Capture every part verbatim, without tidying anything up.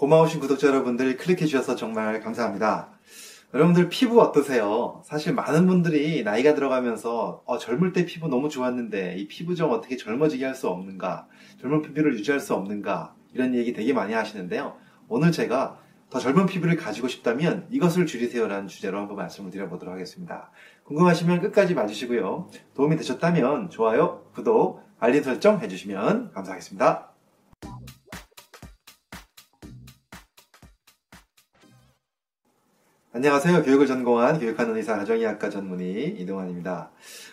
고마우신 구독자 여러분들 클릭해 주셔서 정말 감사합니다. 여러분들 피부 어떠세요? 사실 많은 분들이 나이가 들어가면서 어, 젊을 때 피부 너무 좋았는데 이 피부정 어떻게 젊어지게 할 수 없는가, 젊은 피부를 유지할 수 없는가, 이런 얘기 되게 많이 하시는데요. 오늘 제가 더 젊은 피부를 가지고 싶다면 이것을 줄이세요 라는 주제로 한번 말씀을 드려보도록 하겠습니다. 궁금하시면 끝까지 봐주시고요. 도움이 되셨다면 좋아요, 구독, 알림 설정 해주시면 감사하겠습니다. 안녕하세요. 교육을 전공한 교육하는 의사 가정의학과 전문의 이동환입니다.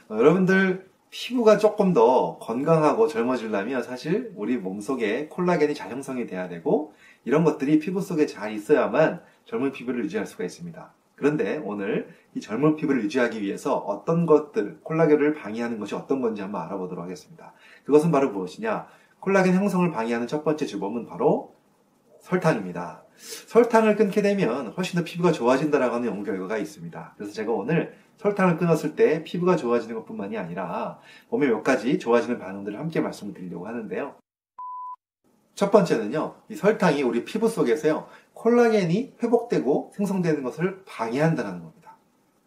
어, 여러분들 피부가 조금 더 건강하고 젊어지려면 사실 우리 몸속에 콜라겐이 잘 형성이 돼야 되고 이런 것들이 피부 속에 잘 있어야만 젊은 피부를 유지할 수가 있습니다. 그런데 오늘 이 젊은 피부를 유지하기 위해서 어떤 것들, 콜라겐을 방해하는 것이 어떤 건지 한번 알아보도록 하겠습니다. 그것은 바로 무엇이냐? 콜라겐 형성을 방해하는 첫 번째 주범은 바로 설탕입니다. 설탕을 끊게 되면 훨씬 더 피부가 좋아진다라고 하는 연구 결과가 있습니다. 그래서 제가 오늘 설탕을 끊었을 때 피부가 좋아지는 것뿐만이 아니라 몸의 몇 가지 좋아지는 반응들을 함께 말씀을 드리려고 하는데요. 첫 번째는요, 이 설탕이 우리 피부 속에서요, 콜라겐이 회복되고 생성되는 것을 방해한다는 겁니다.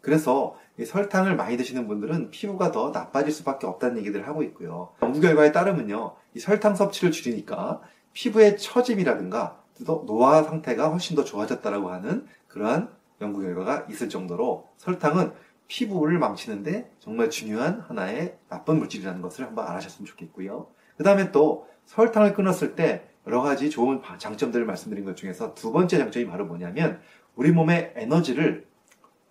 그래서 이 설탕을 많이 드시는 분들은 피부가 더 나빠질 수밖에 없다는 얘기들을 하고 있고요. 연구 결과에 따르면요, 이 설탕 섭취를 줄이니까 피부의 처짐이라든가 또 노화 상태가 훨씬 더 좋아졌다라고 하는 그러한 연구 결과가 있을 정도로 설탕은 피부를 망치는데 정말 중요한 하나의 나쁜 물질이라는 것을 한번 알아셨으면 좋겠고요. 그 다음에 또 설탕을 끊었을 때 여러 가지 좋은 장점들을 말씀드린 것 중에서 두 번째 장점이 바로 뭐냐면 우리 몸의 에너지를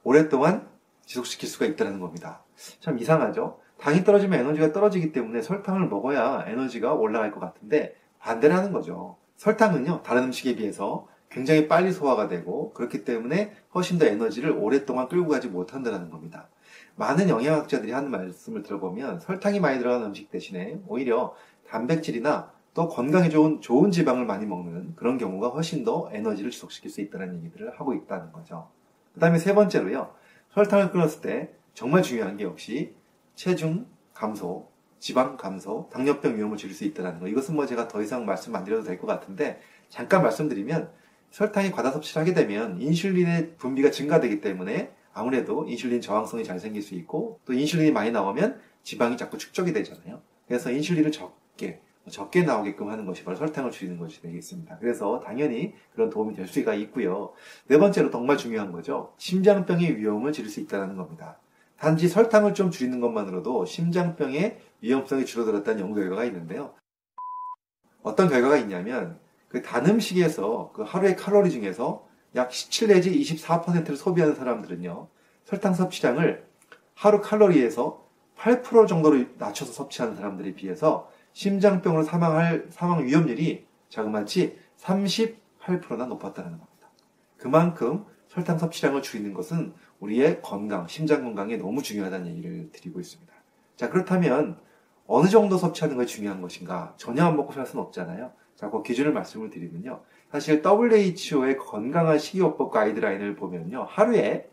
오랫동안 지속시킬 수가 있다는 겁니다. 참 이상하죠? 당이 떨어지면 에너지가 떨어지기 때문에 설탕을 먹어야 에너지가 올라갈 것 같은데 반대를 하는 거죠. 설탕은요, 다른 음식에 비해서 굉장히 빨리 소화가 되고 그렇기 때문에 훨씬 더 에너지를 오랫동안 끌고 가지 못한다는 겁니다. 많은 영양학자들이 하는 말씀을 들어보면 설탕이 많이 들어간 음식 대신에 오히려 단백질이나 또 건강에 좋은 좋은 지방을 많이 먹는 그런 경우가 훨씬 더 에너지를 지속시킬 수 있다는 얘기들을 하고 있다는 거죠. 그 다음에 세 번째로요, 설탕을 끊었을 때 정말 중요한 게 역시 체중 감소, 지방 감소, 당뇨병 위험을 줄일 수 있다는 거. 이것은 뭐 제가 더 이상 말씀 안 드려도 될 것 같은데 잠깐 말씀드리면 설탕이 과다 섭취를 하게 되면 인슐린의 분비가 증가되기 때문에 아무래도 인슐린 저항성이 잘 생길 수 있고 또 인슐린이 많이 나오면 지방이 자꾸 축적이 되잖아요. 그래서 인슐린을 적게, 적게 나오게끔 하는 것이 바로 설탕을 줄이는 것이 되겠습니다. 그래서 당연히 그런 도움이 될 수가 있고요. 네 번째로 정말 중요한 거죠. 심장병의 위험을 줄일 수 있다는 겁니다. 단지 설탕을 좀 줄이는 것만으로도 심장병의 위험성이 줄어들었다는 연구 결과가 있는데요. 어떤 결과가 있냐면 그 단 음식에서 그 하루의 칼로리 중에서 약 십칠 내지 이십사 퍼센트를 소비하는 사람들은요, 설탕 섭취량을 하루 칼로리에서 팔 퍼센트 정도로 낮춰서 섭취하는 사람들에 비해서 심장병으로 사망할 사망 위험률이 자그마치 삼십팔 퍼센트나 높았다는 겁니다. 그만큼 설탕 섭취량을 줄이는 것은 우리의 건강, 심장 건강에 너무 중요하다는 얘기를 드리고 있습니다. 자, 그렇다면 어느 정도 섭취하는 것이 중요한 것인가? 전혀 안 먹고 살 수는 없잖아요. 자, 그 기준을 말씀을 드리면요, 사실 더블유에이치오의 건강한 식이요법 가이드라인을 보면요, 하루에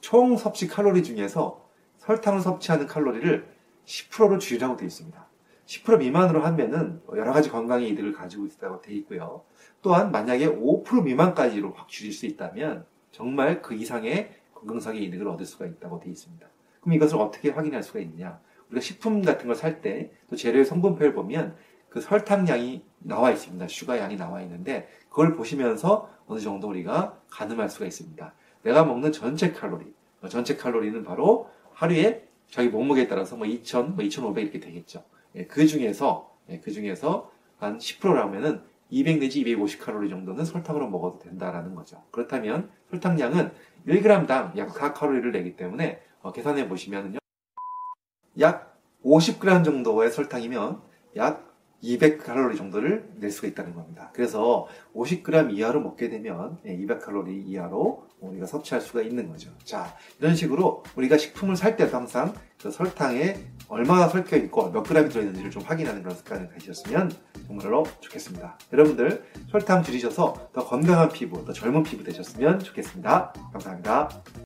총 섭취 칼로리 중에서 설탕을 섭취하는 칼로리를 십 퍼센트로 줄이라고 되어 있습니다. 십 퍼센트 미만으로 하면은 여러 가지 건강의 이득을 가지고 있다고 되어 있고요. 또한 만약에 오 퍼센트 미만까지로 확 줄일 수 있다면 정말 그 이상의 건강상의 이득을 얻을 수가 있다고 되어 있습니다. 그럼 이것을 어떻게 확인할 수가 있느냐? 우리가 식품 같은 걸 살 때 또 재료의 성분표를 보면 그 설탕량이 나와 있습니다. 슈가 양이 나와 있는데 그걸 보시면서 어느 정도 우리가 가늠할 수가 있습니다. 내가 먹는 전체 칼로리, 전체 칼로리는 바로 하루에 자기 몸무게에 따라서 뭐 이천, 뭐 이천오백 이렇게 되겠죠. 예, 그 중에서 예, 그 중에서 한 십 퍼센트라면은 이백 내지 이백오십 칼로리 정도는 설탕으로 먹어도 된다라는 거죠. 그렇다면 설탕량은 일 그램당 약 사 칼로리를 내기 때문에 어, 계산해 보시면은요, 약 오십 그램 정도의 설탕이면 약 이백 칼로리 정도를 낼 수가 있다는 겁니다. 그래서 오십 그램 이하로 먹게 되면 예, 이백 칼로리 이하로 우리가 섭취할 수가 있는 거죠. 자, 이런 식으로 우리가 식품을 살 때도 항상 그 설탕에 얼마나 섞여 있고 몇 그램이 들어있는지를 좀 확인하는 그런 습관을 가지셨으면 정말로 좋겠습니다. 여러분들 설탕 줄이셔서 더 건강한 피부, 더 젊은 피부 되셨으면 좋겠습니다. 감사합니다.